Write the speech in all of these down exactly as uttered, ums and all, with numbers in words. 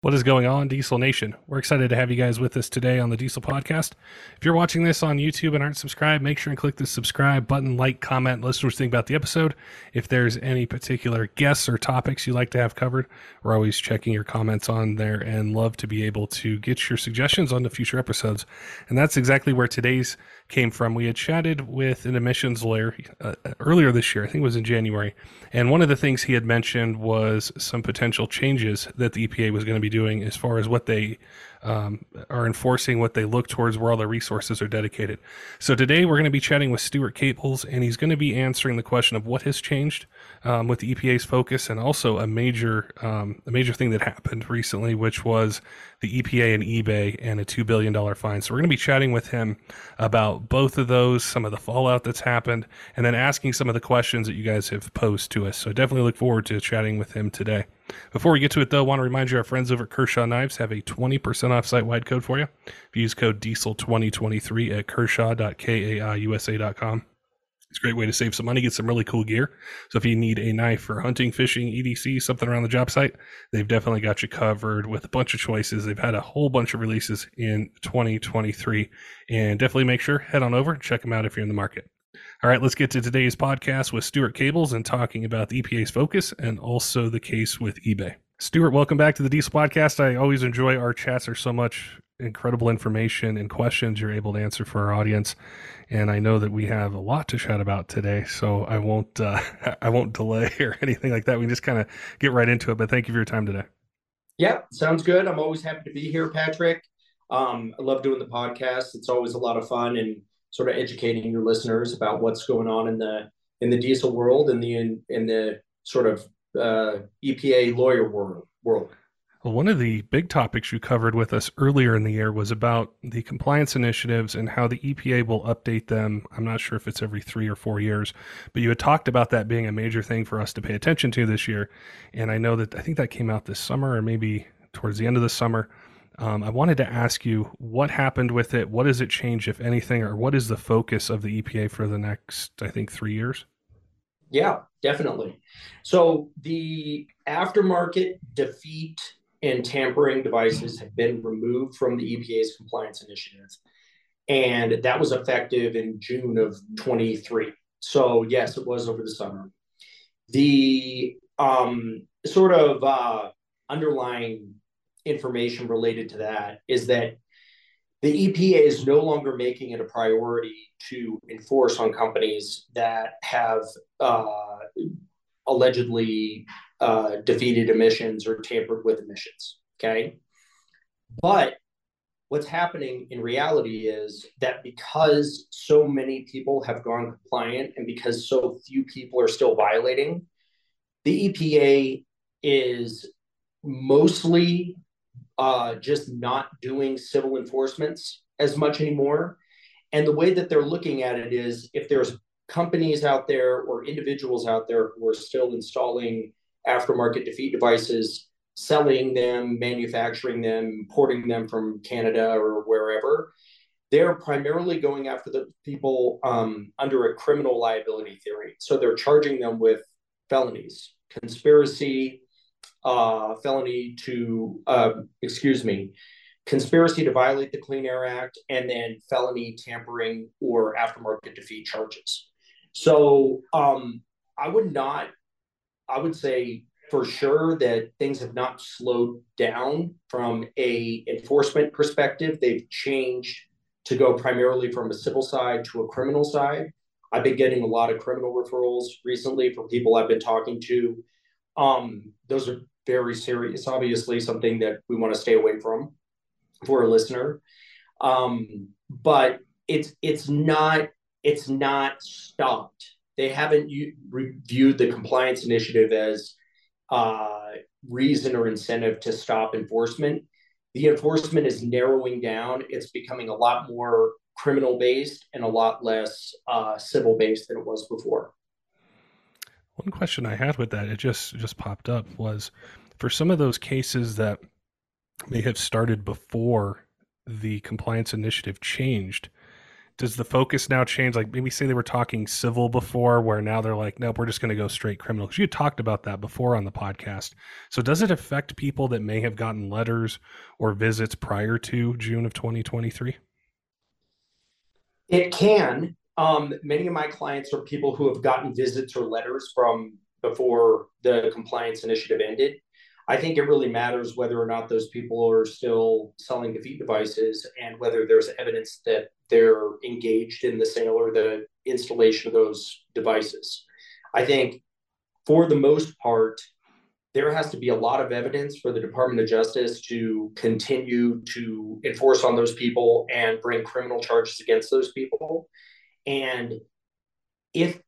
What is going on, Diesel Nation? We're excited to have you guys with us today on the Diesel Podcast. If you're watching this on YouTube and aren't subscribed, make sure and click the subscribe button, like, comment, let us know what you think about the episode. If there's any particular guests or topics you'd like to have covered, we're always checking your comments on there and love to be able to get your suggestions on the future episodes. And that's exactly where today's came from. We had chatted with an emissions lawyer uh, earlier this year, I think it was in January, and one of the things he had mentioned was some potential changes that the E P A was going to be doing as far as what they um, are enforcing, what they look towards, where all their resources are dedicated. So today we're going to be chatting with Stuart Cables, and he's going to be answering the question of what has changed um, with the E P A's focus, and also a major, um, a major thing that happened recently, which was the E P A and eBay and a two billion dollars fine. So we're going to be chatting with him about both of those, some of the fallout that's happened, and then asking some of the questions that you guys have posed to us. So definitely look forward to chatting with him today. Before we get to it, though, I want to remind you our friends over at Kershaw Knives have a twenty percent off site-wide code for you. If you use code diesel twenty twenty-three at kershaw dot k a i u s a dot com. It's a great way to save some money, get some really cool gear. So if you need a knife for hunting, fishing, et cetera, something around the job site, they've definitely got you covered with a bunch of choices. They've had a whole bunch of releases in twenty twenty-three, and definitely make sure, head on over and check them out if you're in the market. All right, let's get to today's podcast with Stuart Cables and talking about the E P A's focus and also the case with eBay. Stuart, welcome back to the Diesel Podcast. I always enjoy our chats. There's so much incredible information and questions you're able to answer for our audience, and I know that we have a lot to chat about today, so I won't uh, I won't delay or anything like that. We can just kind of get right into it, but thank you for your time today. Yeah, sounds good. I'm always happy to be here, Patrick. Um, I love doing the podcast. It's always a lot of fun and sort of educating your listeners about what's going on in the in the diesel world and the in, in the sort of uh, E P A lawyer world. world. Well, one of the big topics you covered with us earlier in the year was about the compliance initiatives and how the E P A will update them. I'm not sure if it's every three or four years, but you had talked about that being a major thing for us to pay attention to this year. And I know that I think that came out this summer or maybe towards the end of the summer. Um, I wanted to ask you what happened with it. What does it change, if anything, or what is the focus of the E P A for the next, I think, three years? Yeah, definitely. So the aftermarket defeat and tampering devices have been removed from the E P A's compliance initiative. And that was effective in June of twenty-three. So yes, it was over the summer. The um, sort of uh, underlying information related to that is that the E P A is no longer making it a priority to enforce on companies that have uh, allegedly uh, defeated emissions or tampered with emissions, okay? But what's happening in reality is that because so many people have gone compliant and because so few people are still violating, the E P A is mostly Uh, just not doing civil enforcements as much anymore. And the way that they're looking at it is if there's companies out there or individuals out there who are still installing aftermarket defeat devices, selling them, manufacturing them, importing them from Canada or wherever, they're primarily going after the people um, under a criminal liability theory. So they're charging them with felonies, conspiracy, Uh, felony to, uh, excuse me, conspiracy to violate the Clean Air Act, and then felony tampering or aftermarket defeat charges. So um, I would not, I would say for sure that things have not slowed down from a enforcement perspective. They've changed to go primarily from a civil side to a criminal side. I've been getting a lot of criminal referrals recently from people I've been talking to. Um, those are very serious, obviously something that we want to stay away from for a listener. Um, but it's it's not it's not stopped. They haven't u- reviewed the compliance initiative as uh, reason or incentive to stop enforcement. The enforcement is narrowing down. It's becoming a lot more criminal-based and a lot less uh, civil-based than it was before. One question I had with that, it just, just popped up, was for some of those cases that may have started before the compliance initiative changed, does the focus now change? Like maybe say they were talking civil before, where now they're like, nope, we're just going to go straight criminal. Because you talked about that before on the podcast. So does it affect people that may have gotten letters or visits prior to June of twenty twenty-three? It can. Um, many of my clients are people who have gotten visits or letters from before the compliance initiative ended. I think it really matters whether or not those people are still selling defeat devices and whether there's evidence that they're engaged in the sale or the installation of those devices. I think for the most part, there has to be a lot of evidence for the Department of Justice to continue to enforce on those people and bring criminal charges against those people. And if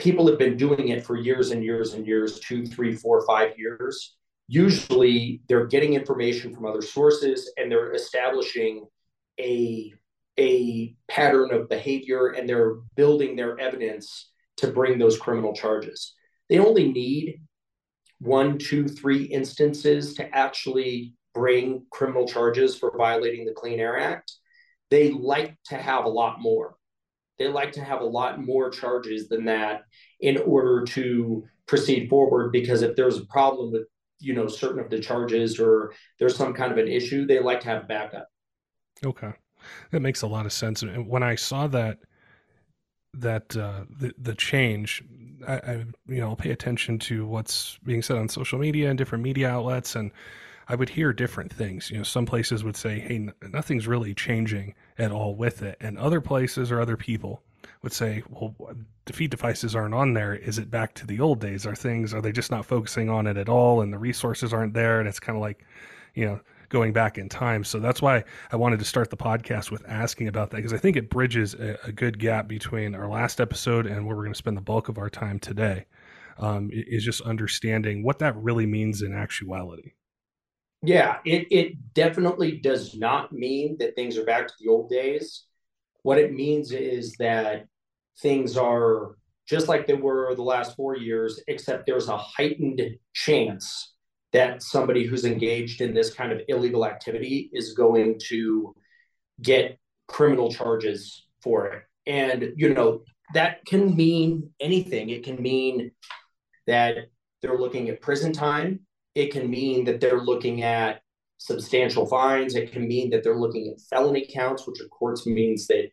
people have been doing it for years and years and years, two, three, four, five years, usually they're getting information from other sources and they're establishing a, a pattern of behavior and they're building their evidence to bring those criminal charges. They only need one, two, three instances to actually bring criminal charges for violating the Clean Air Act. They like to have a lot more. They like to have a lot more charges than that in order to proceed forward, because if there's a problem with, you know, certain of the charges or there's some kind of an issue, they like to have backup. Okay. That makes a lot of sense. And when I saw that, that, uh, the, the change, I, I, you know, I'll pay attention to what's being said on social media and different media outlets. And I would hear different things. You know, some places would say, hey, nothing's really changing at all with it. And other places or other people would say, well, defeat devices aren't on there. Is it back to the old days? Are things, are they just not focusing on it at all? And the resources aren't there. And it's kind of like, you know, going back in time. So that's why I wanted to start the podcast with asking about that, because I think it bridges a, a good gap between our last episode and where we're going to spend the bulk of our time today, um, is just understanding what that really means in actuality. Yeah, it, it definitely does not mean that things are back to the old days. What it means is that things are just like they were the last four years, except there's a heightened chance that somebody who's engaged in this kind of illegal activity is going to get criminal charges for it. And, you know, that can mean anything. It can mean that they're looking at prison time. It can mean that they're looking at substantial fines. It can mean that they're looking at felony counts, which of course means that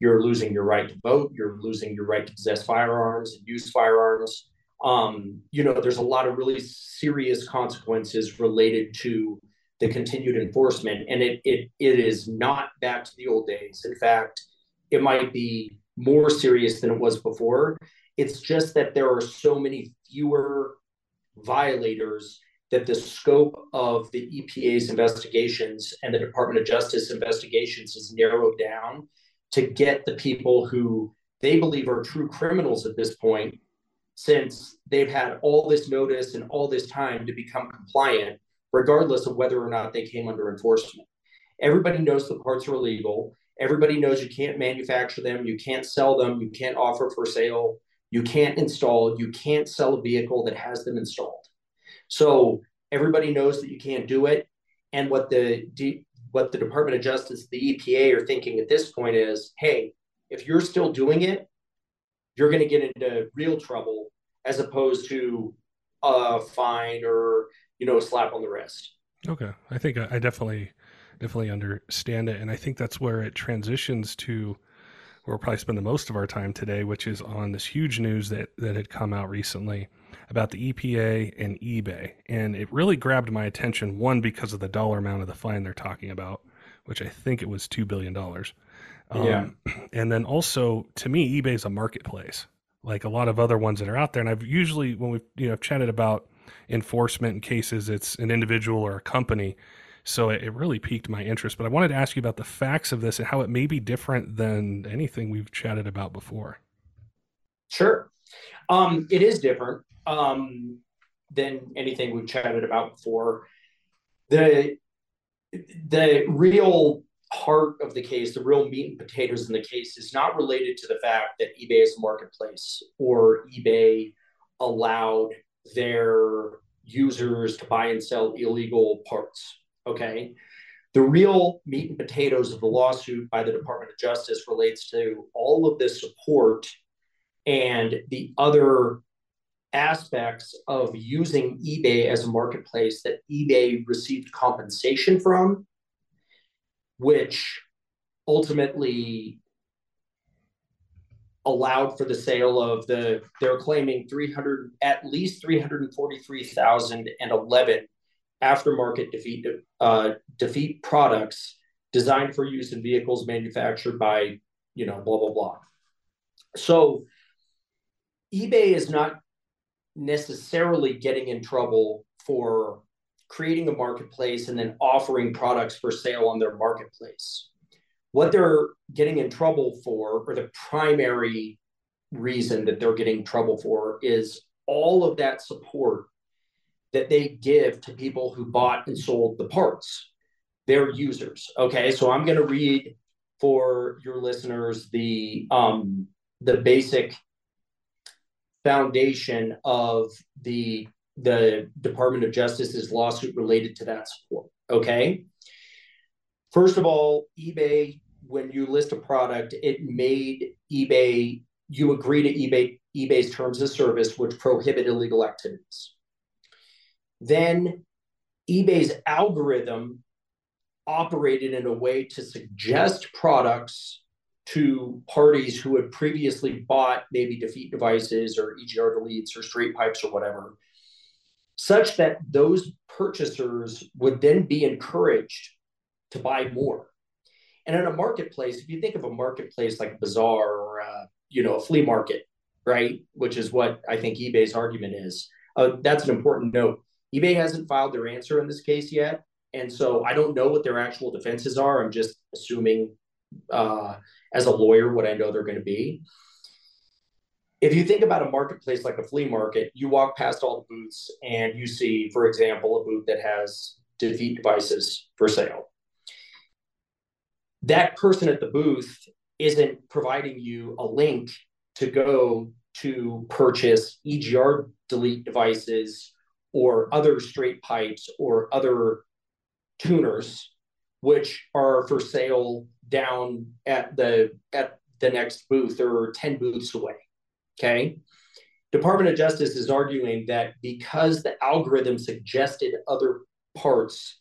you're losing your right to vote, you're losing your right to possess firearms and use firearms. Um, you know, there's a lot of really serious consequences related to the continued enforcement. And it it it is not back to the old days. In fact, it might be more serious than it was before. It's just that there are so many fewer violators that the scope of the E P A's investigations and the Department of Justice investigations is narrowed down to get the people who they believe are true criminals at this point, since they've had all this notice and all this time to become compliant, regardless of whether or not they came under enforcement. Everybody knows the parts are illegal. Everybody knows you can't manufacture them, you can't sell them, you can't offer for sale, you can't install, you can't sell a vehicle that has them installed. So everybody knows that you can't do it. And what the D, what the Department of Justice, the E P A are thinking at this point is, hey, if you're still doing it, you're going to get into real trouble, as opposed to a fine or, you know, a slap on the wrist. Okay. I think I definitely, definitely understand it. And I think that's where it transitions to where we'll probably spend the most of our time today, which is on this huge news that, that had come out recently about the E P A and eBay. And it really grabbed my attention, one, because of the dollar amount of the fine they're talking about, which I think it was two billion dollars. Yeah. Um, and then also, to me, eBay is a marketplace, like a lot of other ones that are out there. And I've usually, when we've you know chatted about enforcement in cases, it's an individual or a company. So it really piqued my interest. But I wanted to ask you about the facts of this and how it may be different than anything we've chatted about before. Sure. Um, it is different um, than anything we've chatted about before. The, the real heart of the case, the real meat and potatoes in the case, is not related to the fact that eBay is a marketplace or eBay allowed their users to buy and sell illegal parts. Okay. The real meat and potatoes of the lawsuit by the Department of Justice relates to all of this support and the other aspects of using eBay as a marketplace that eBay received compensation from, which ultimately allowed for the sale of the, they're claiming three hundred, at least three hundred forty-three thousand eleven aftermarket defeat, uh, defeat products designed for use in vehicles manufactured by, you know, blah, blah, blah. So eBay is not necessarily getting in trouble for creating a marketplace and then offering products for sale on their marketplace. What they're getting in trouble for, or the primary reason that they're getting in trouble for, is all of that support that they give to people who bought and sold the parts, their users. Okay, so I'm going to read for your listeners the um, the basic foundation of the the Department of Justice's lawsuit related to that support. Okay, first of all, eBay, when you list a product, it made eBay, you agree to eBay eBay's terms of service, which prohibit illegal activities. Then eBay's algorithm operated in a way to suggest products to parties who had previously bought maybe defeat devices or E G R deletes or straight pipes or whatever, such that those purchasers would then be encouraged to buy more. And in a marketplace, if you think of a marketplace like a bazaar or a, you know, a flea market, right, which is what I think eBay's argument is, uh, that's an important note. eBay hasn't filed their answer in this case yet, and so I don't know what their actual defenses are. I'm just assuming, uh, as a lawyer, what I know they're going to be. If you think about a marketplace like a flea market, you walk past all the booths and you see, for example, a booth that has defeat devices for sale. That person at the booth isn't providing you a link to go to purchase E G R delete devices or other straight pipes or other tuners, which are for sale down at the at the next booth or ten booths away, okay? Department of Justice is arguing that because the algorithm suggested other parts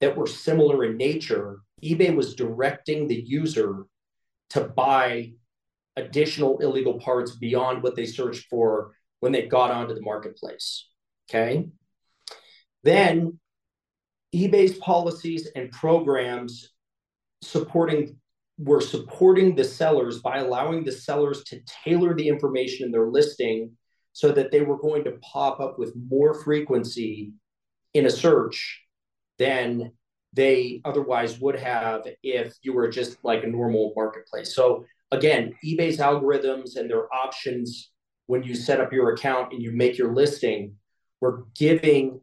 that were similar in nature, eBay was directing the user to buy additional illegal parts beyond what they searched for when they got onto the marketplace. Okay. Then eBay's policies and programs supporting were supporting the sellers by allowing the sellers to tailor the information in their listing so that they were going to pop up with more frequency in a search than they otherwise would have if you were just like a normal marketplace. So again, eBay's algorithms and their options when you set up your account and you make your listing, we're giving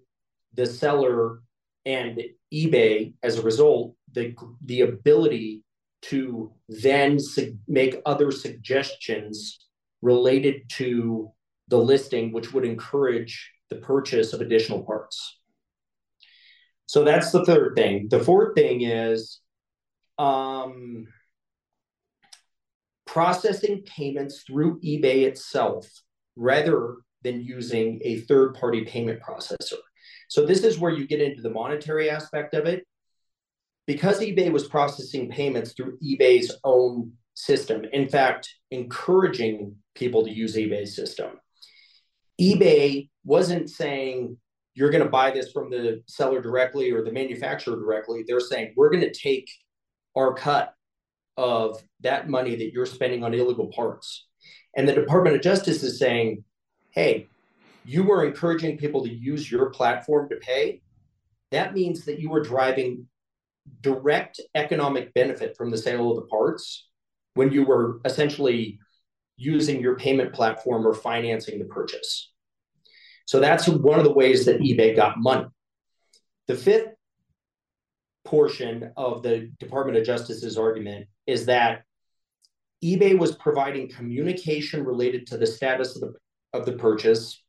the seller and eBay, as a result, the, the ability to then su- make other suggestions related to the listing, which would encourage the purchase of additional parts. So that's the third thing. The fourth thing is um, processing payments through eBay itself rather than using a third-party payment processor. So this is where you get into the monetary aspect of it. Because eBay was processing payments through eBay's own system. In fact, encouraging people to use eBay's system. eBay wasn't saying, you're going to buy this from the seller directly or the manufacturer directly. They're saying, we're going to take our cut of that money that you're spending on illegal parts. And the Department of Justice is saying, hey, you were encouraging people to use your platform to pay. That means that you were driving direct economic benefit from the sale of the parts when you were essentially using your payment platform or financing the purchase. So that's one of the ways that eBay got money. The fifth portion of the Department of Justice's argument is that eBay was providing communication related to the status of the, of the purchase,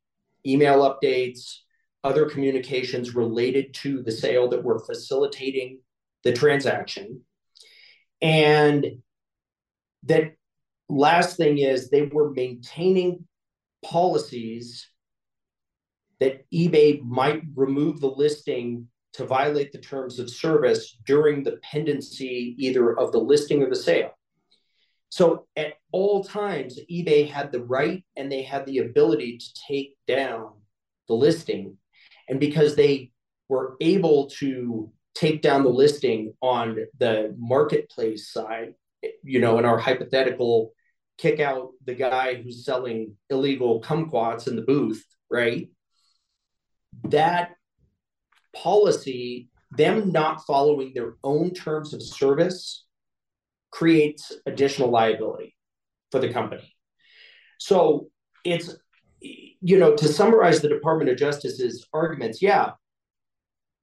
email updates, other communications related to the sale that were facilitating the transaction. And that last thing is they were maintaining policies that eBay might remove the listing to violate the terms of service during the pendency either of the listing or the sale. So at all times, eBay had the right and they had the ability to take down the listing. And because they were able to take down the listing on the marketplace side, you know, in our hypothetical, kick out the guy who's selling illegal kumquats in the booth, right? That policy, them not following their own terms of service, creates additional liability for the company. So it's, you know, to summarize the Department of Justice's arguments, yeah,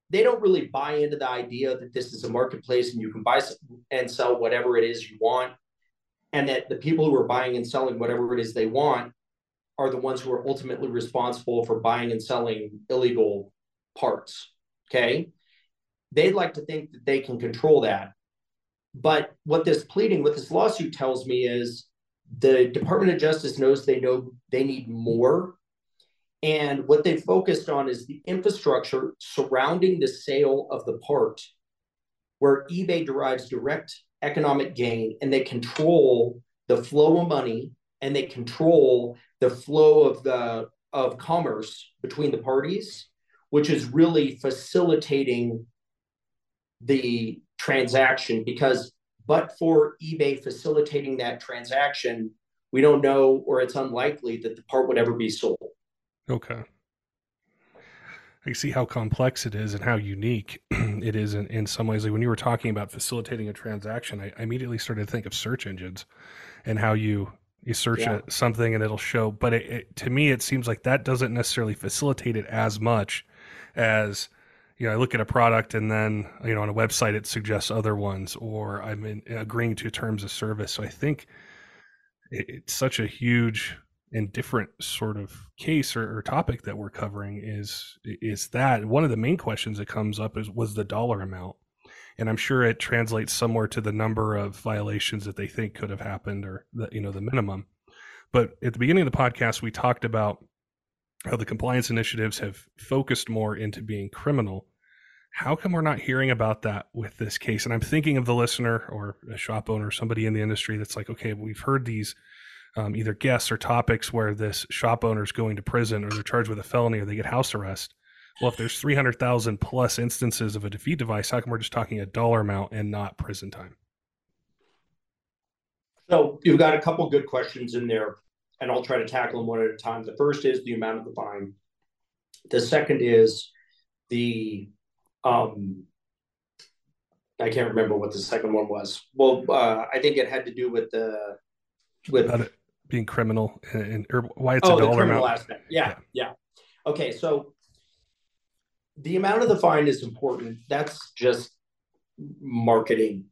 they don't really buy into the idea that this is a marketplace and you can buy and sell whatever it is you want, and that the people who are buying and selling whatever it is they want are the ones who are ultimately responsible for buying and selling illegal parts, okay? They'd like to think that they can control that. But what this pleading, what this lawsuit tells me is the Department of Justice knows they know they need more. And what they focused on is the infrastructure surrounding the sale of the part, where eBay derives direct economic gain, and they control the flow of money, and they control the flow of the of commerce between the parties, which is really facilitating the transaction. Because but for eBay facilitating that transaction, we don't know, or it's unlikely, that the part would ever be sold. Okay. I can see how complex it is and how unique it is in, in some ways. Like when you were talking about facilitating a transaction, I, I immediately started to think of search engines and how you You search yeah. a, something and it'll show, but it, it, to me, it seems like that doesn't necessarily facilitate it as much as, you know, I look at a product and then, you know, on a website, it suggests other ones, or I'm in, agreeing to terms of service. So I think it, it's such a huge and different sort of case or, or topic that we're covering is, is that one of the main questions that comes up is, was the dollar amount? And I'm sure it translates somewhere to the number of violations that they think could have happened, or the, you know, the minimum. But at the beginning of the podcast, we talked about how the compliance initiatives have focused more into being criminal. How come we're not hearing about that with this case? And I'm thinking of the listener or a shop owner, somebody in the industry that's like, okay, we've heard these um, either guests or topics where this shop owner is going to prison, or they're charged with a felony, or they get house arrest. Well, if there's three hundred thousand plus instances of a defeat device, how come we're just talking a dollar amount and not prison time? So you've got a couple of good questions in there, and I'll try to tackle them one at a time. The first is the amount of the fine. The second is the, um, I can't remember what the second one was. Well, uh, I think it had to do with the, with About it being criminal and, and or why it's oh, a dollar amount. Oh, the criminal aspect. Yeah, yeah, yeah. Okay, so the amount of the fine is important. That's just marketing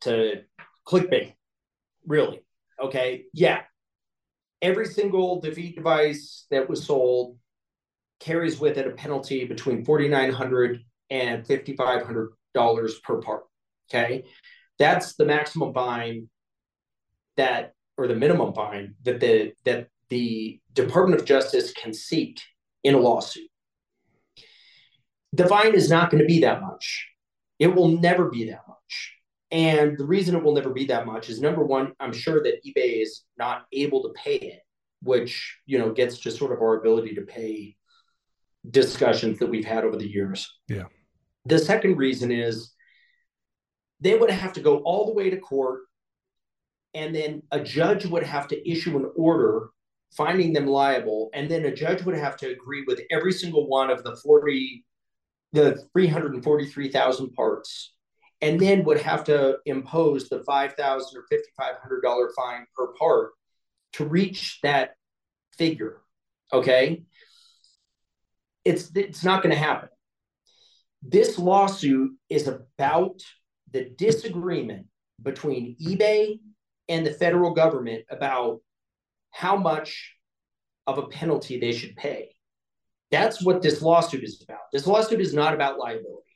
to clickbait, really. Okay, yeah. Every single defeat device that was sold carries with it a penalty between forty-nine hundred dollars and fifty-five hundred dollars per part, okay? That's the maximum fine that, or the minimum fine that the, that the Department of Justice can seek in a lawsuit. The fine is not going to be that much. It will never be that much. And the reason it will never be that much is, number one, I'm sure that eBay is not able to pay it, which, you know, gets to sort of our ability to pay discussions that we've had over the years. Yeah. The second reason is they would have to go all the way to court, and then a judge would have to issue an order finding them liable, and then a judge would have to agree with every single one of the forty, the three hundred forty-three thousand parts, and then would have to impose the five thousand or fifty-five hundred dollars fine per part to reach that figure. Okay? It's, it's not going to happen. This lawsuit is about the disagreement between eBay and the federal government about how much of a penalty they should pay. That's what this lawsuit is about. This lawsuit is not about liability.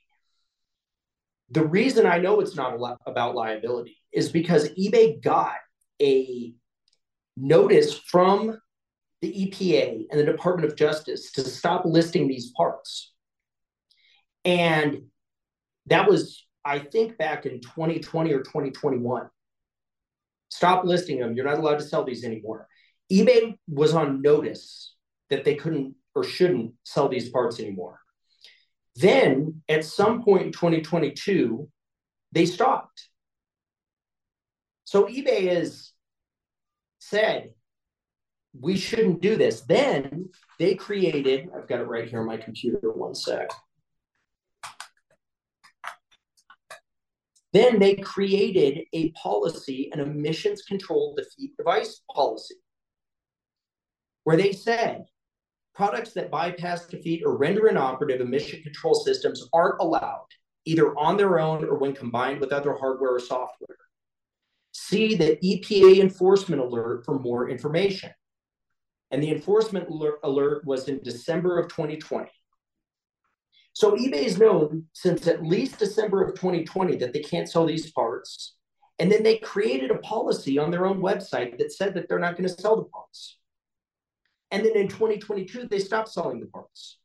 The reason I know it's not about liability is because eBay got a notice from the E P A and the Department of Justice to stop listing these parts. And that was, I think, back in twenty twenty or twenty twenty-one. Stop listing them. You're not allowed to sell these anymore. eBay was on notice that they couldn't or shouldn't sell these parts anymore. Then at some point in twenty twenty-two, they stopped. So eBay has said, we shouldn't do this. Then they created, I've got it right here on my computer, one sec. Then they created a policy, an emissions control defeat device policy, where they said products that bypass defeat or render inoperative emission control systems aren't allowed, either on their own or when combined with other hardware or software. See the E P A enforcement alert for more information. And the enforcement alert was in December of twenty twenty. So eBay's known since at least December of twenty twenty that they can't sell these parts. And then they created a policy on their own website that said that they're not going to sell the parts. And then in twenty twenty-two, they stopped selling the parts.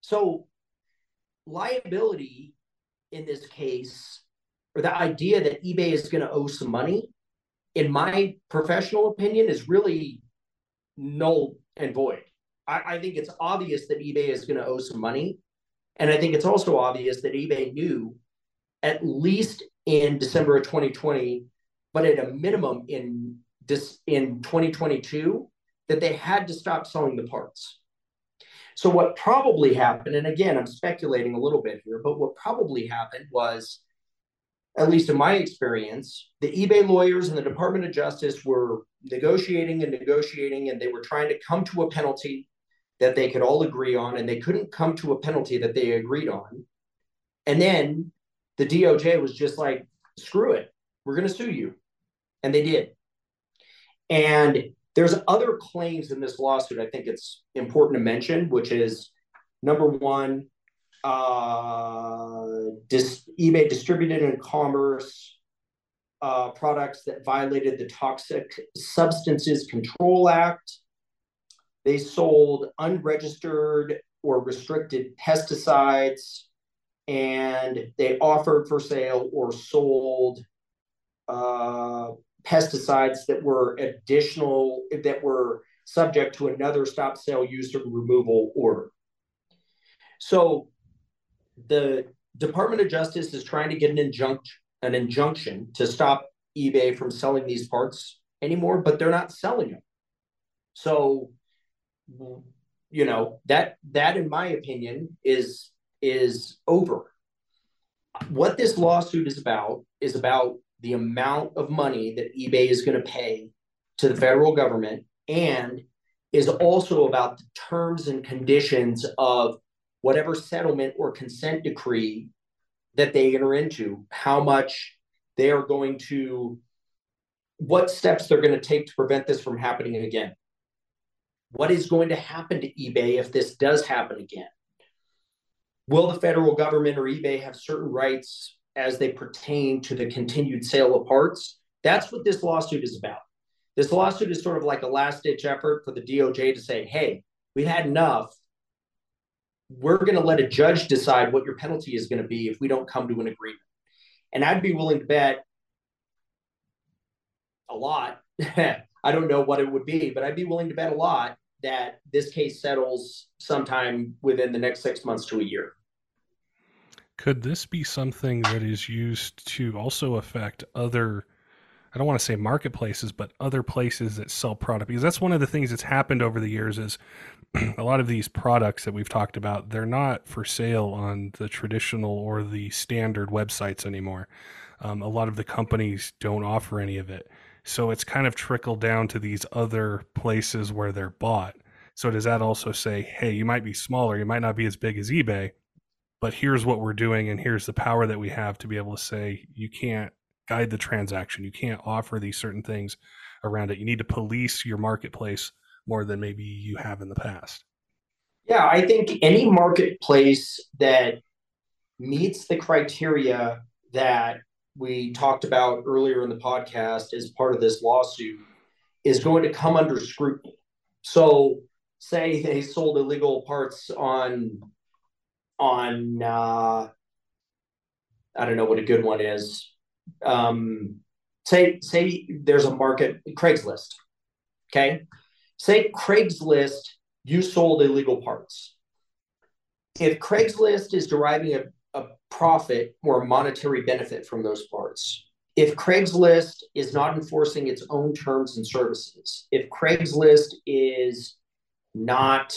So liability in this case, or the idea that eBay is going to owe some money, in my professional opinion, is really null and void. I, I think it's obvious that eBay is going to owe some money. And I think it's also obvious that eBay knew, at least in December of twenty twenty, but at a minimum in this, in twenty twenty-two, that they had to stop selling the parts. So what probably happened, and again, I'm speculating a little bit here, but what probably happened was, at least in my experience, the eBay lawyers and the Department of Justice were negotiating and negotiating, and they were trying to come to a penalty that they could all agree on, and they couldn't come to a penalty that they agreed on. And then the D O J was just like, screw it, we're going to sue you. And they did. And there's other claims in this lawsuit I think it's important to mention, which is, number one, Uh, dis- eBay distributed in commerce uh, products that violated the Toxic Substances Control Act. They sold unregistered or restricted pesticides, and they offered for sale or sold uh, pesticides that were additional, that were subject to another stop sale use or removal order. So the Department of Justice is trying to get an injunction, an injunction to stop eBay from selling these parts anymore, but they're not selling them. So, you know, that, that in my opinion is, is over. What this lawsuit is about is about the amount of money that eBay is going to pay to the federal government, and is also about the terms and conditions of whatever settlement or consent decree that they enter into, how much they are going to, what steps they're going to take to prevent this from happening again. What is going to happen to eBay if this does happen again? Will the federal government or eBay have certain rights as they pertain to the continued sale of parts? That's what this lawsuit is about. This lawsuit is sort of like a last-ditch effort for the D O J to say, hey, we've had enough. We're going to let a judge decide what your penalty is going to be if we don't come to an agreement. And I'd be willing to bet a lot. I don't know what it would be, but I'd be willing to bet a lot that this case settles sometime within the next six months to a year. Could this be something that is used to also affect other, I don't want to say marketplaces, but other places that sell product? Because that's one of the things that's happened over the years is a lot of these products that we've talked about, they're not for sale on the traditional or the standard websites anymore. Um, a lot of the companies don't offer any of it. So it's kind of trickled down to these other places where they're bought. So does that also say, hey, you might be smaller, you might not be as big as eBay, but here's what we're doing and here's the power that we have to be able to say, you can't guide the transaction. You can't offer these certain things around it. You need to police your marketplace more than maybe you have in the past. Yeah, I think any marketplace that meets the criteria that we talked about earlier in the podcast as part of this lawsuit is going to come under scrutiny. So say they sold illegal parts on, on uh, I don't know what a good one is. Um, say, say there's a market, Craigslist. Okay. Say Craigslist, you sold illegal parts. If Craigslist is deriving a a profit or a monetary benefit from those parts. If Craigslist is not enforcing its own terms and services, if Craigslist is not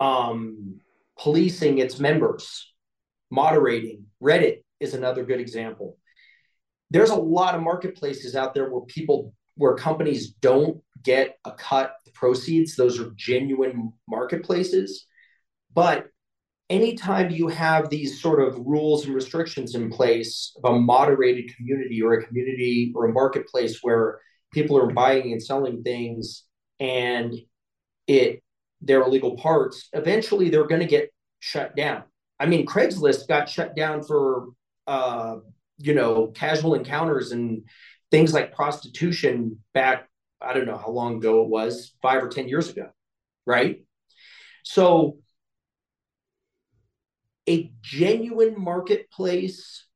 um, policing its members, moderating, Reddit is another good example. There's a lot of marketplaces out there where people, where companies don't get a cut of proceeds. Those are genuine marketplaces, but anytime you have these sort of rules and restrictions in place of a moderated community or a community or a marketplace where people are buying and selling things and it they're illegal parts, eventually they're going to get shut down. I mean, Craigslist got shut down for, uh, you know, casual encounters and things like prostitution back, I don't know how long ago it was, five or ten years ago, right? So a genuine marketplace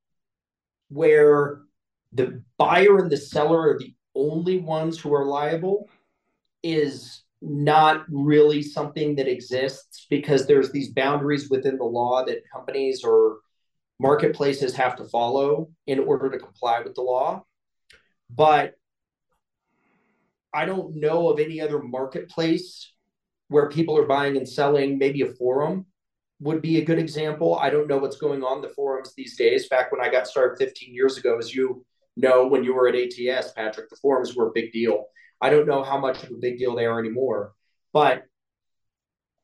where the buyer and the seller are the only ones who are liable is not really something that exists, because there's these boundaries within the law that companies or marketplaces have to follow in order to comply with the law. But I don't know of any other marketplace where people are buying and selling. Maybe a forum would be a good example. I don't know what's going on in the forums these days. Back when I got started fifteen years ago, as you know, when you were at A T S, Patrick, the forums were a big deal. I don't know how much of a big deal they are anymore, but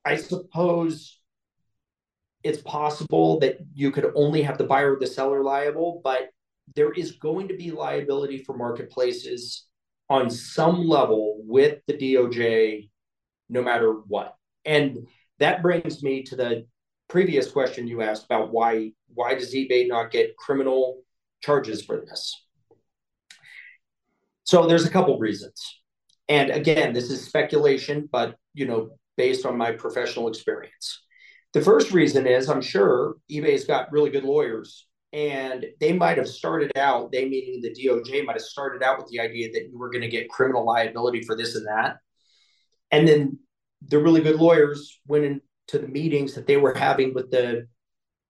I suppose it's possible that you could only have the buyer or the seller liable, but there is going to be liability for marketplaces on some level with the D O J, no matter what. And that brings me to the previous question you asked about why why does eBay not get criminal charges for this? So there's a couple reasons. And again, this is speculation, but you know, based on my professional experience. The first reason is I'm sure eBay's got really good lawyers, and they might have started out, they meaning the D O J might have started out with the idea that you were going to get criminal liability for this and that. And then the really good lawyers went in to the meetings that they were having with the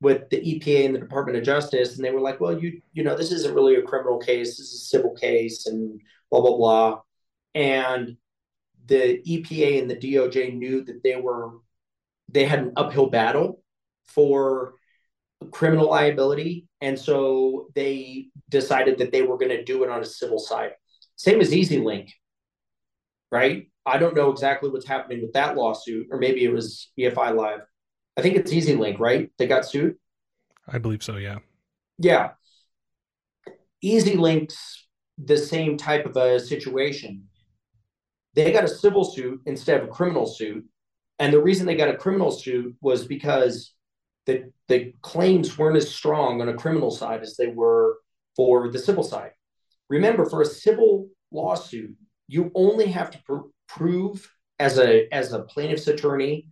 with the E P A and the Department of Justice, and they were like, well, you you know, this isn't really a criminal case, this is a civil case, and blah, blah, blah. And the E P A and the D O J knew that they were, they had an uphill battle for criminal liability, and so they decided that they were going to do it on a civil side. Same as E Z Lynk, right? I don't know exactly what's happening with that lawsuit, or maybe it was E F I Live. I think it's E Z Lynk, right? They got sued? I believe so, yeah. Yeah. E Z Link's the same type of a situation. They got a civil suit instead of a criminal suit. And the reason they got a criminal suit was because the, the claims weren't as strong on a criminal side as they were for the civil side. Remember, for a civil lawsuit, you only have to pr- prove as a as a plaintiff's attorney,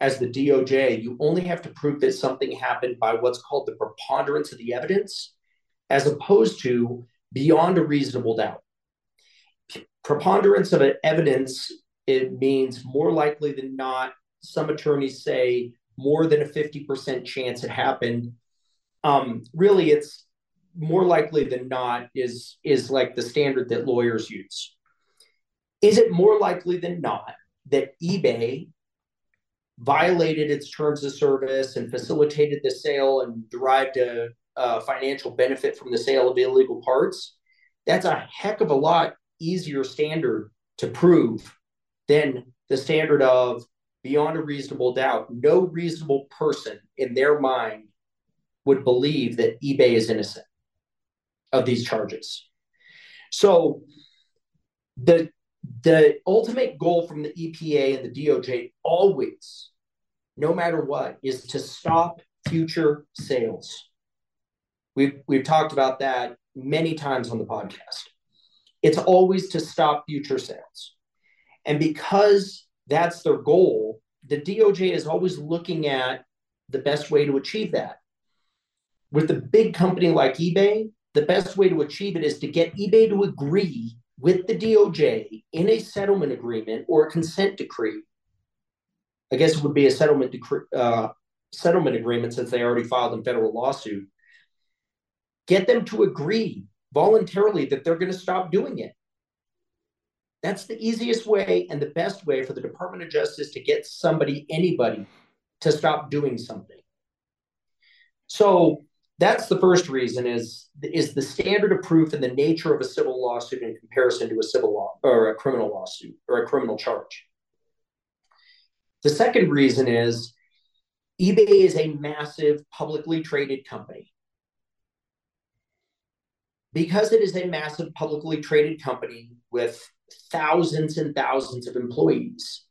as the D O J, you only have to prove that something happened by what's called the preponderance of the evidence. as opposed to beyond a reasonable doubt. Preponderance of evidence, it means more likely than not. Some attorneys say more than a fifty percent chance it happened. Um, really, it's more likely than not is, is like the standard that lawyers use. Is it more likely than not that eBay violated its terms of service and facilitated the sale and derived a, a financial benefit from the sale of illegal parts? That's a heck of a lot easier standard to prove than the standard of beyond a reasonable doubt. No reasonable person in their mind would believe that eBay is innocent of these charges. So the The ultimate goal from the E P A and the D O J always, no matter what, is to stop future sales. We've, we've talked about that many times on the podcast. It's always to stop future sales. And because that's their goal, the D O J is always looking at the best way to achieve that. With a big company like eBay, the best way to achieve it is to get eBay to agree with the D O J in a settlement agreement or a consent decree. I guess it would be a settlement decree, uh, settlement agreement since they already filed a federal lawsuit. Get them to agree voluntarily that they're going to stop doing it. That's the easiest way and the best way for the Department of Justice to get somebody, anybody, to stop doing something. So that's the first reason, is, is the standard of proof and the nature of a civil lawsuit in comparison to a civil law or a criminal lawsuit or a criminal charge. The second reason is eBay is a massive publicly traded company. Because it is a massive publicly traded company with thousands and thousands of employees,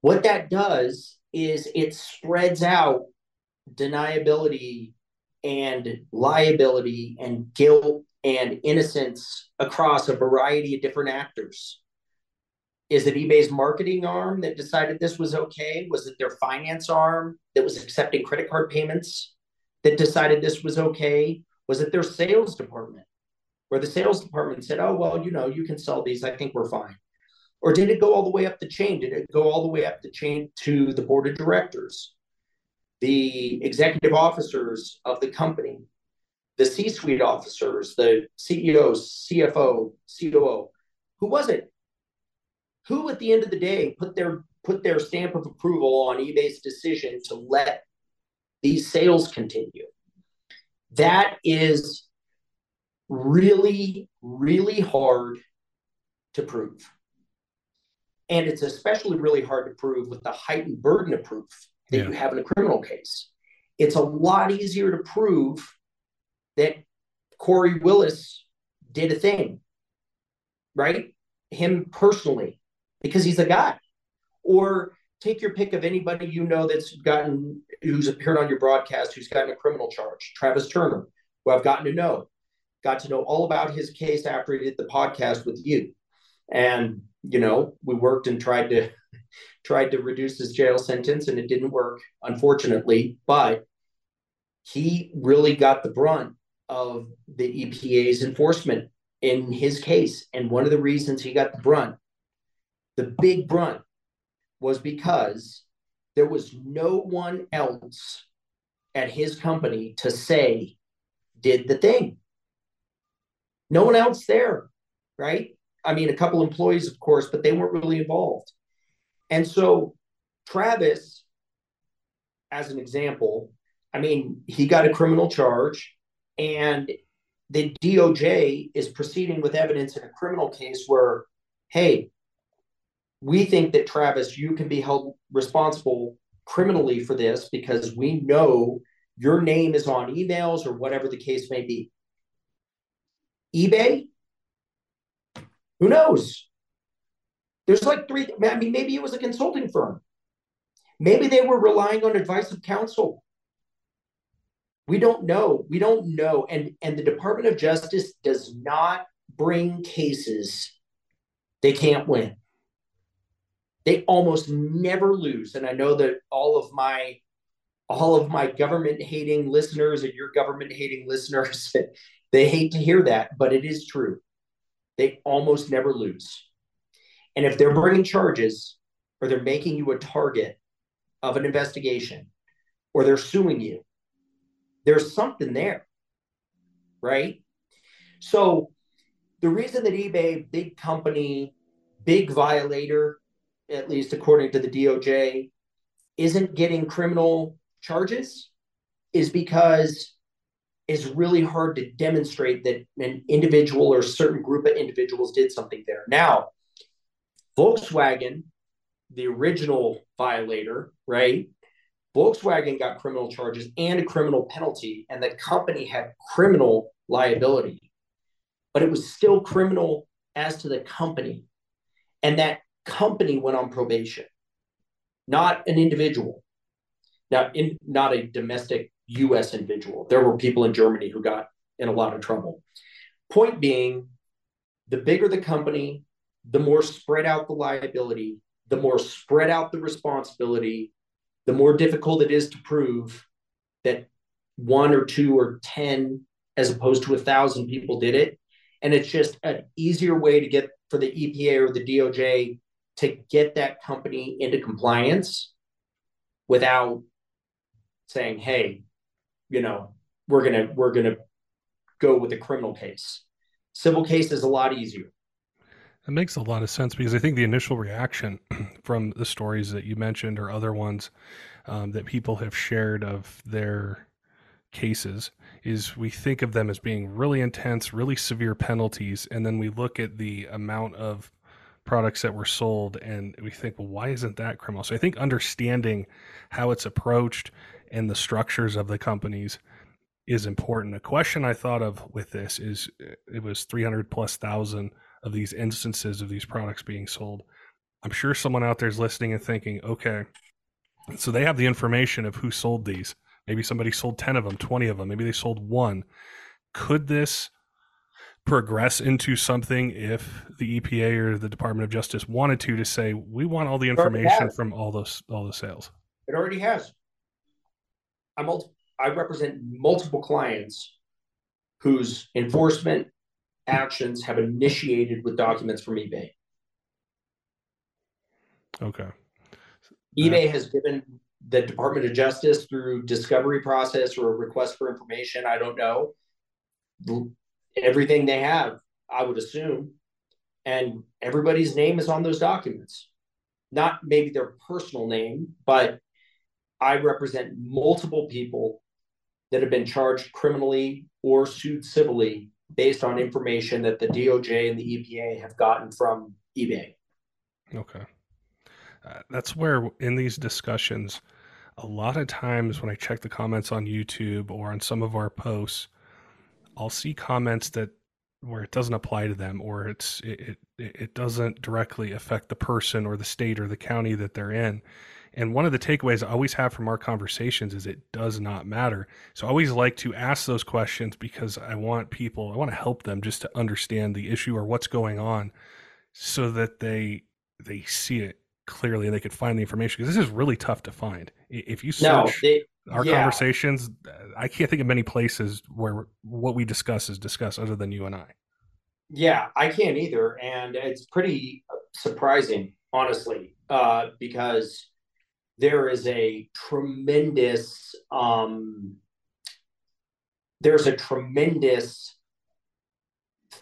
what that does is it spreads out deniability and liability and guilt and innocence across a variety of different actors. Is it eBay's marketing arm that decided this was okay? Was it their finance arm that was accepting credit card payments that decided this was okay? Was it their sales department where the sales department said, oh, well, you know, you can sell these, I think we're fine? Or did it go all the way up the chain? Did it go all the way up the chain to the board of directors, the executive officers of the company, the C-suite officers, the C E O, C F O, C O O? Who was it? Who at the end of the day put their put their stamp of approval on eBay's decision to let these sales continue? That is really, really hard to prove. And it's especially really hard to prove with the heightened burden of proof that yeah. you have in a criminal case. It's a lot easier to prove that Corey Willis did a thing, right? Him personally, because he's a guy. Or take your pick of anybody you know that's gotten, who's appeared on your broadcast, who's gotten a criminal charge. Travis Turner, who I've gotten to know, got to know all about his case after he did the podcast with you. And, you know, we worked and tried to tried to reduce his jail sentence, and it didn't work, unfortunately, but he really got the brunt of the E P A's enforcement in his case. And one of the reasons he got the brunt, the big brunt, was because there was no one else at his company to say, did the thing. No one else there, right? I mean, a couple employees, of course, but they weren't really involved. And so Travis, as an example, I mean, he got a criminal charge, and the D O J is proceeding with evidence in a criminal case where, hey, we think that Travis, you can be held responsible criminally for this because we know your name is on emails or whatever the case may be. eBay? Who knows? There's like three, I mean, maybe it was a consulting firm. Maybe they were relying on advice of counsel. We don't know. We don't know. And, and the Department of Justice does not bring cases they can't win. They almost never lose. And I know that all of my, all of my government-hating listeners and your government-hating listeners, they hate to hear that, but it is true. They almost never lose. And if they're bringing charges or they're making you a target of an investigation or they're suing you, there's something there, right? So the reason that eBay, big company, big violator, at least according to the D O J, isn't getting criminal charges is because it's really hard to demonstrate that an individual or a certain group of individuals did something there. Now, Volkswagen, the original violator, right? Volkswagen got criminal charges and a criminal penalty, and the company had criminal liability, but it was still criminal as to the company. And that company went on probation, not an individual. Now, in, not a domestic U S individual. There were people in Germany who got in a lot of trouble. Point being, the bigger the company, the more spread out the liability, the more spread out the responsibility, the more difficult it is to prove that one or two or ten, as opposed to a thousand people did it. And it's just an easier way to get for the E P A or the D O J to get that company into compliance without saying, hey, you know, we're going to, we're going to go with a criminal case. Civil case is a lot easier. That makes a lot of sense, because I think the initial reaction from the stories that you mentioned or other ones um, that people have shared of their cases is we think of them as being really intense, really severe penalties. And then we look at the amount of products that were sold and we think, well, why isn't that criminal? So I think understanding how it's approached and the structures of the companies is important. A question I thought of with this is it was three hundred plus thousand of these instances of these products being sold. I'm sure someone out there is listening and thinking, okay, so they have the information of who sold these. Maybe somebody sold ten of them, twenty of them. Maybe they sold one. Could this progress into something if the E P A or the Department of Justice wanted to, to say, we want all the information from all those, all the sales? It already has. I'm, I represent multiple clients whose enforcement actions have initiated with documents from eBay. Okay. eBay has given the Department of Justice through discovery process or a request for information, I don't know, everything they have, I would assume. And everybody's name is on those documents. Not maybe their personal name, but I represent multiple people that have been charged criminally or sued civilly based on information that the D O J and the E P A have gotten from eBay. Okay. Uh, that's where in these discussions, a lot of times when I check the comments on YouTube or on some of our posts, I'll see comments that where it doesn't apply to them, or it's it, it it doesn't directly affect the person or the state or the county that they're in. And one of the takeaways I always have from our conversations is it does not matter. So I always like to ask those questions because I want people, I want to help them just to understand the issue or what's going on so that they they see it clearly and they could find the information, because this is really tough to find. If you search no, it- Our yeah. conversations, I can't think of many places where what we discuss is discussed other than you and I. Yeah, I can't either. And it's pretty surprising, honestly, uh, because there is a tremendous, um, there's a tremendous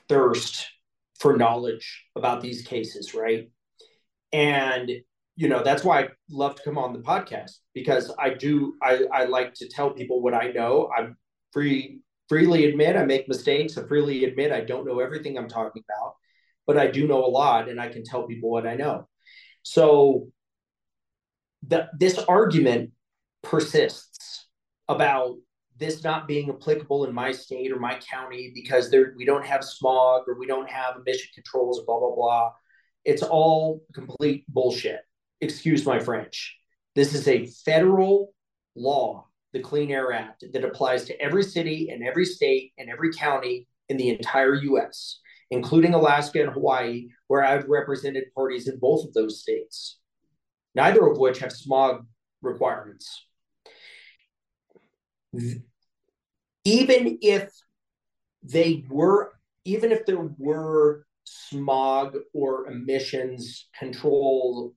thirst for knowledge about these cases, right? And you know, that's why I love to come on the podcast, because I do, I, I like to tell people what I know. I free, freely admit I make mistakes. I freely admit I don't know everything I'm talking about, but I do know a lot and I can tell people what I know. So the, this argument persists about this not being applicable in my state or my county because there we don't have smog or we don't have emission controls, blah, blah, blah. It's all complete bullshit. Excuse my French. This is a federal law, the Clean Air Act, that applies to every city and every state and every county in the entire U S, including Alaska and Hawaii, where I've represented parties in both of those states, neither of which have smog requirements. even if they were, even if there were smog or emissions control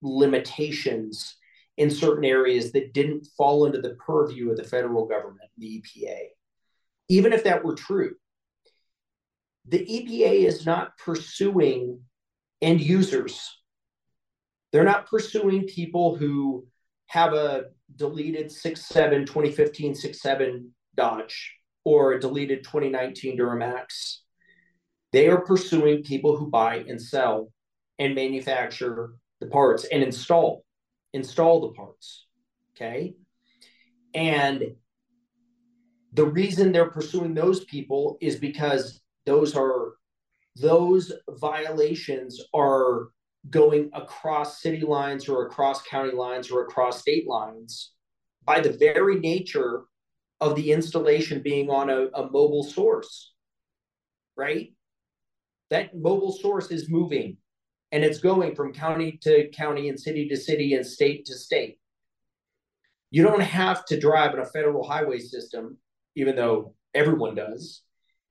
limitations in certain areas that didn't fall into the purview of the federal government, the E P A, even if that were true, the E P A is not pursuing end users. They're not pursuing people who have a deleted six seven, twenty fifteen six seven Dodge or a deleted twenty nineteen Duramax. They are pursuing people who buy and sell and manufacture the parts and install, install the parts, okay? And the reason they're pursuing those people is because those are, those violations are going across city lines or across county lines or across state lines by the very nature of the installation being on a, a mobile source, right? That mobile source is moving and it's going from county to county and city to city and state to state. You don't have to drive in a federal highway system, even though everyone does.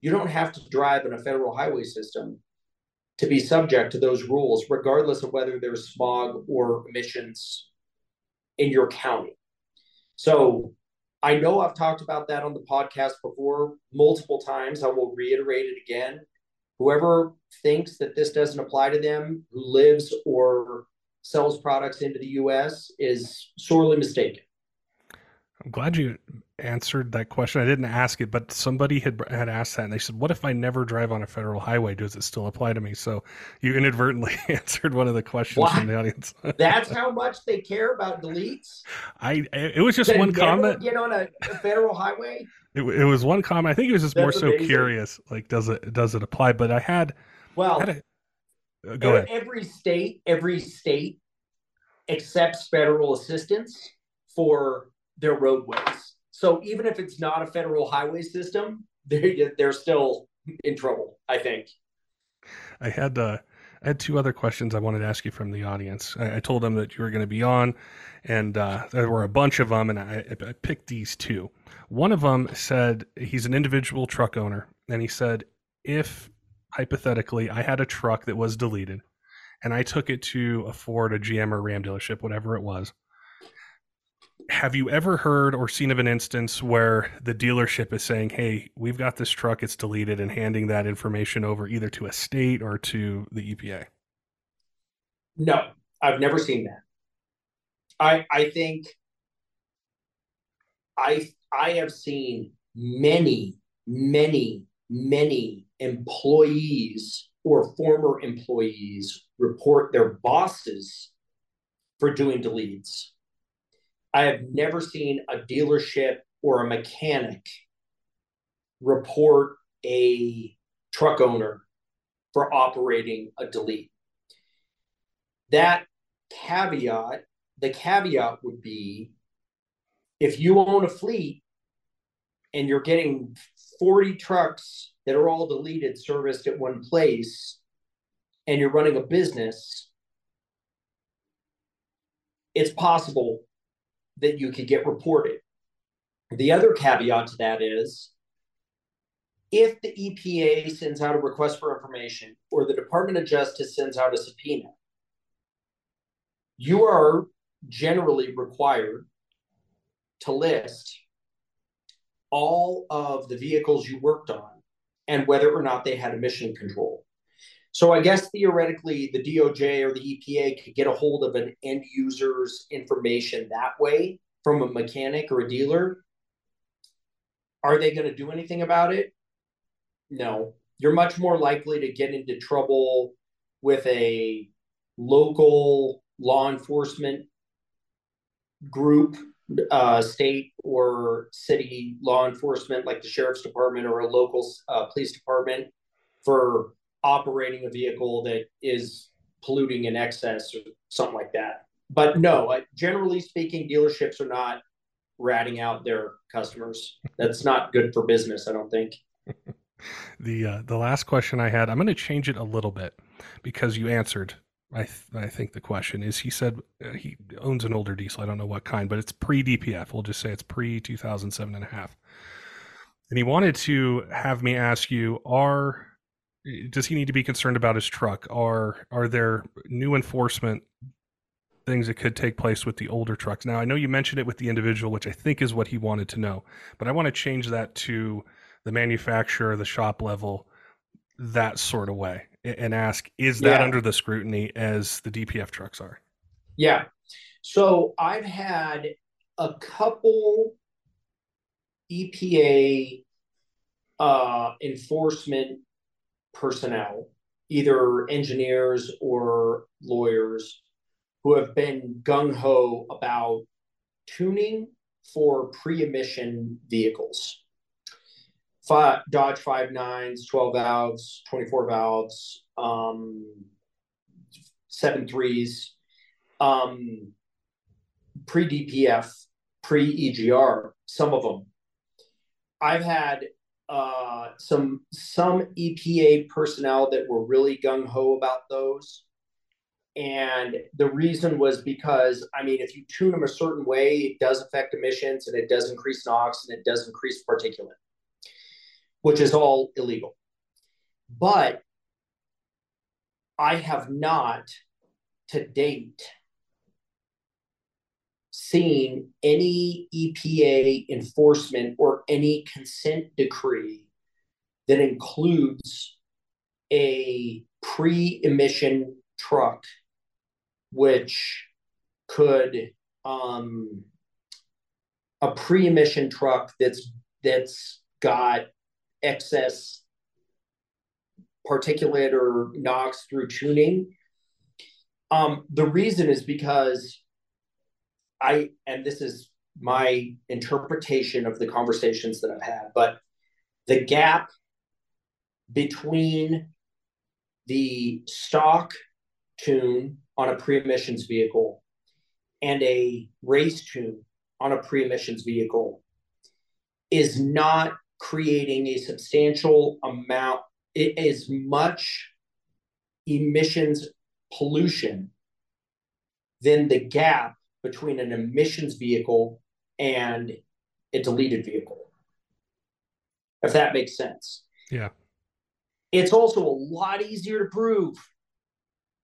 You don't have to drive in a federal highway system to be subject to those rules, regardless of whether there's smog or emissions in your county. So I know I've talked about that on the podcast before multiple times. I will reiterate it again. Whoever thinks that this doesn't apply to them, who lives or sells products into the U S, is sorely mistaken. I'm glad you answered that question. I didn't ask it, but somebody had had asked that, and they said, what if I never drive on a federal highway? Does it still apply to me? So you inadvertently answered one of the questions wow. from the audience. That's how much they care about deletes? I It was just Did one comment. Get on a, a federal highway? It, it was one comment. I think it was just That's more so amazing. Curious, like, does it does it apply? But I had... Well, I had a, go ahead. Every state, every state accepts federal assistance for their roadways. So even if it's not a federal highway system, they're, they're still in trouble, I think. I had uh, I had two other questions I wanted to ask you from the audience. I, I told them that you were going to be on, and uh, there were a bunch of them, and I, I picked these two. One of them said he's an individual truck owner, and he said, if hypothetically I had a truck that was deleted, and I took it to a Ford, a G M, or Ram dealership, whatever it was, have you ever heard or seen of an instance where the dealership is saying, hey, we've got this truck, it's deleted, and handing that information over either to a state or to the E P A? No, I've never seen that. I I think I I have seen many, many, many employees or former employees report their bosses for doing deletes. I have never seen a dealership or a mechanic report a truck owner for operating a delete. That caveat, the caveat would be, if you own a fleet and you're getting forty trucks that are all deleted serviced at one place and you're running a business, it's possible that you could get reported. The other caveat to that is, if the E P A sends out a request for information or the Department of Justice sends out a subpoena, you are generally required to list all of the vehicles you worked on and whether or not they had emission control. So I guess theoretically, the D O J or the E P A could get a hold of an end user's information that way from a mechanic or a dealer. Are they going to do anything about it? No. You're much more likely to get into trouble with a local law enforcement group, uh, state or city law enforcement, like the sheriff's department or a local uh, police department, for operating a vehicle that is polluting in excess or something like that. But no, generally speaking, dealerships are not ratting out their customers. That's not good for business, I don't think. The uh, the last question I had, I'm going to change it a little bit because you answered I th- I think the question is, he said uh, he owns an older diesel. I don't know what kind, but it's pre-D P F. We'll just say it's pre two thousand seven and a half. And he wanted to have me ask you, are, does he need to be concerned about his truck? Are, are there new enforcement things that could take place with the older trucks? Now, I know you mentioned it with the individual, which I think is what he wanted to know, but I want to change that to the manufacturer, the shop level, that sort of way, and ask, is that yeah. under the scrutiny as the D P F trucks are? Yeah. So I've had a couple E P A uh, enforcement personnel, either engineers or lawyers, who have been gung-ho about tuning for pre-emission vehicles. Five, Dodge five nines, twelve valves, twenty-four valves, um, seven threes, um, pre-D P F, pre-E G R, some of them. I've had uh, some some E P A personnel that were really gung-ho about those. And the reason was because, I mean, if you tune them a certain way, it does affect emissions, and it does increase NOx, and it does increase particulate, which is all illegal. But I have not to date seen any E P A enforcement or any consent decree that includes a pre-emission truck, which could, um, a pre-emission truck that's that's got excess particulate or NOx through tuning. Um, the reason is because I, and this is my interpretation of the conversations that I've had, but the gap between the stock tune on a pre-emissions vehicle and a race tune on a pre-emissions vehicle is not creating a substantial amount, it is much emissions pollution than the gap between an emissions vehicle and a deleted vehicle, if that makes sense. Yeah. It's also a lot easier to prove.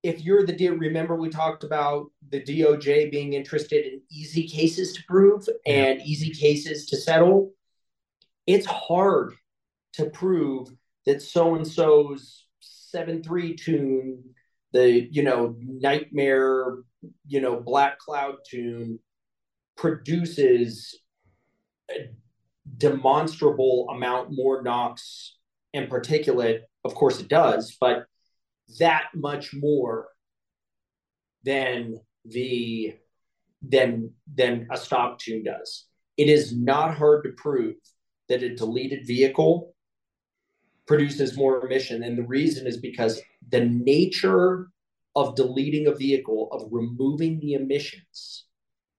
If you're the, remember we talked about the D O J being interested in easy cases to prove and easy cases to settle. It's hard to prove that so-and-so's seven three tune, the, you know, nightmare, you know, black cloud tune produces a demonstrable amount more NOx and particulate. Of course it does, but that much more than the than than a stock tune does. It is not hard to prove that a deleted vehicle produces more emission. And the reason is because the nature of deleting a vehicle, of removing the emissions,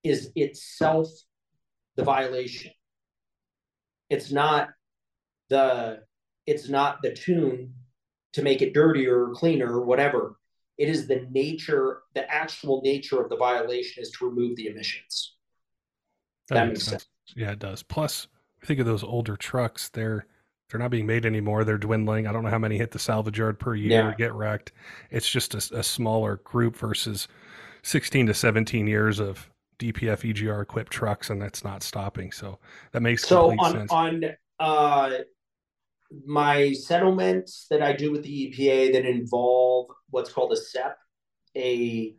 is itself the violation. It's not the it's not the tune to make it dirtier or cleaner or whatever. It is the nature, the actual nature of the violation is to remove the emissions. That, that makes sense. sense. Yeah, it does. Plus, think of those older trucks, they're they're not being made anymore, they're dwindling. I don't know how many hit the salvage yard per year yeah. or get wrecked. It's just a, a smaller group versus sixteen to seventeen years of D P F E G R equipped trucks, and that's not stopping. So that makes so complete on, sense. on uh my settlements that I do with the E P A that involve what's called a S E P,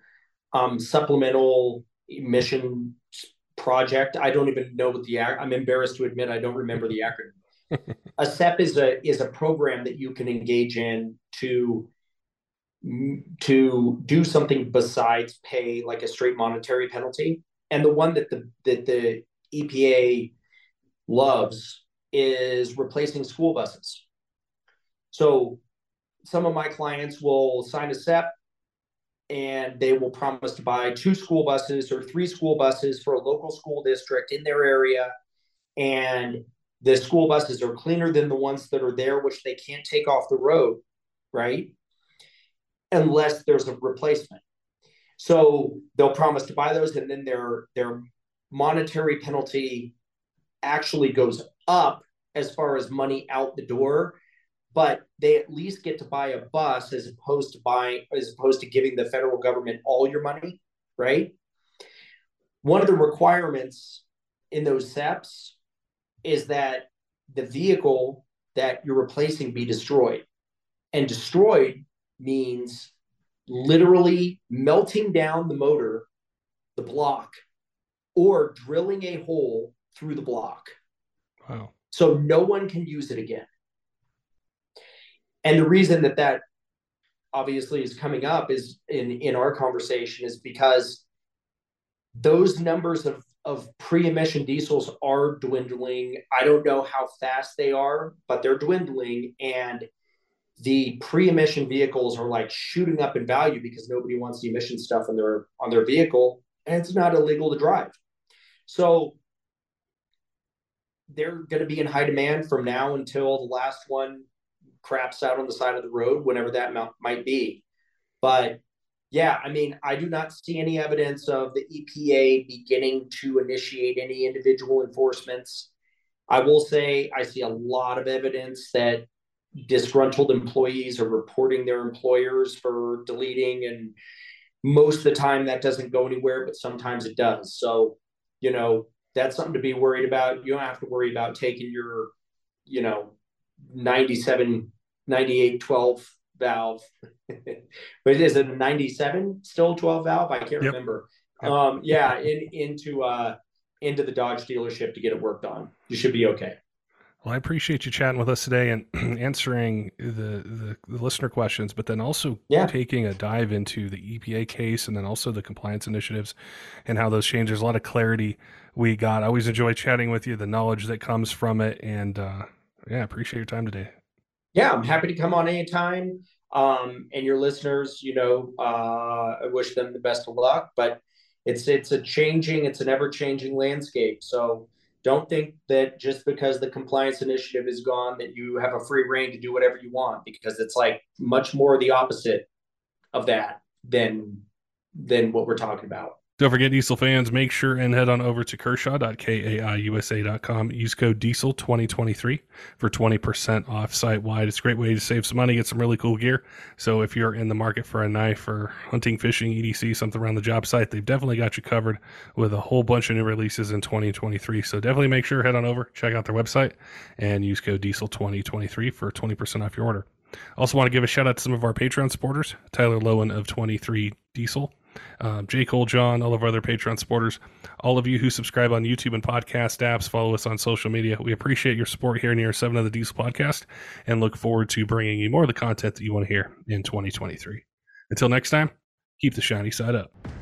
a um supplemental emission project. I don't even know what the, I'm embarrassed to admit, I don't remember the acronym. A S E P is a, is a program that you can engage in to, to do something besides pay like a straight monetary penalty. And the one that the, that the E P A loves is replacing school buses. So some of my clients will sign a S E P, and they will promise to buy two school buses or three school buses for a local school district in their area. And the school buses are cleaner than the ones that are there, which they can't take off the road, right? unless there's a replacement. So they'll promise to buy those, and then their their monetary penalty actually goes up as far as money out the door, but they at least get to buy a bus as opposed to buying, as opposed to giving the federal government all your money, right? One of the requirements in those S E Ps is that the vehicle that you're replacing be destroyed. And destroyed means literally melting down the motor, the block, or drilling a hole through the block. Wow. So no one can use it again. And the reason that that obviously is coming up is in, in our conversation is because those numbers of, of pre-emission diesels are dwindling. I don't know how fast they are, but they're dwindling. And the pre-emission vehicles are like shooting up in value because nobody wants the emission stuff on their, on their vehicle, and it's not illegal to drive. So they're going to be in high demand from now until the last one craps out on the side of the road, whenever that might be. But yeah, I mean, I do not see any evidence of the E P A beginning to initiate any individual enforcements. I will say I see a lot of evidence that disgruntled employees are reporting their employers for deleting, and most of the time that doesn't go anywhere, but sometimes it does. So, you know, that's something to be worried about. You don't have to worry about taking your, you know, ninety-seven, ninety-eight, twelve valve. But is it a ninety-seven still twelve valve? I can't yep. remember. Yep. Um, yeah, in, into uh, into the Dodge dealership to get it worked on. You should be okay. Well, I appreciate you chatting with us today and answering the, the the listener questions, but then also yeah. taking a dive into the E P A case and then also the compliance initiatives and how those change. There's a lot of clarity we got. I always enjoy chatting with you, the knowledge that comes from it. And uh, yeah, I appreciate your time today. Yeah, I'm happy to come on anytime. Um, and your listeners, you know, uh, I wish them the best of luck, but it's, it's a changing, it's an ever-changing landscape. So don't think that just because the compliance initiative is gone that you have a free rein to do whatever you want, because it's like much more the opposite of that than than what we're talking about. Don't forget, diesel fans, make sure and head on over to Kershaw dot K A I U S A dot com. Use code diesel twenty twenty-three for twenty percent off site-wide. It's a great way to save some money, get some really cool gear. So if you're in the market for a knife or hunting, fishing, E D C, something around the job site, they've definitely got you covered with a whole bunch of new releases in twenty twenty-three. So definitely make sure, head on over, check out their website, and use code diesel twenty twenty-three for twenty percent off your order. Also want to give a shout-out to some of our Patreon supporters, Tyler Lowen of twenty-three Diesel. Um, J. Cole, John, all of our other Patreon supporters, all of you who subscribe on YouTube and podcast apps, follow us on social media. We appreciate your support here in year seven of the Diesel Podcast and look forward to bringing you more of the content that you want to hear in twenty twenty-three. Until next time, keep the shiny side up.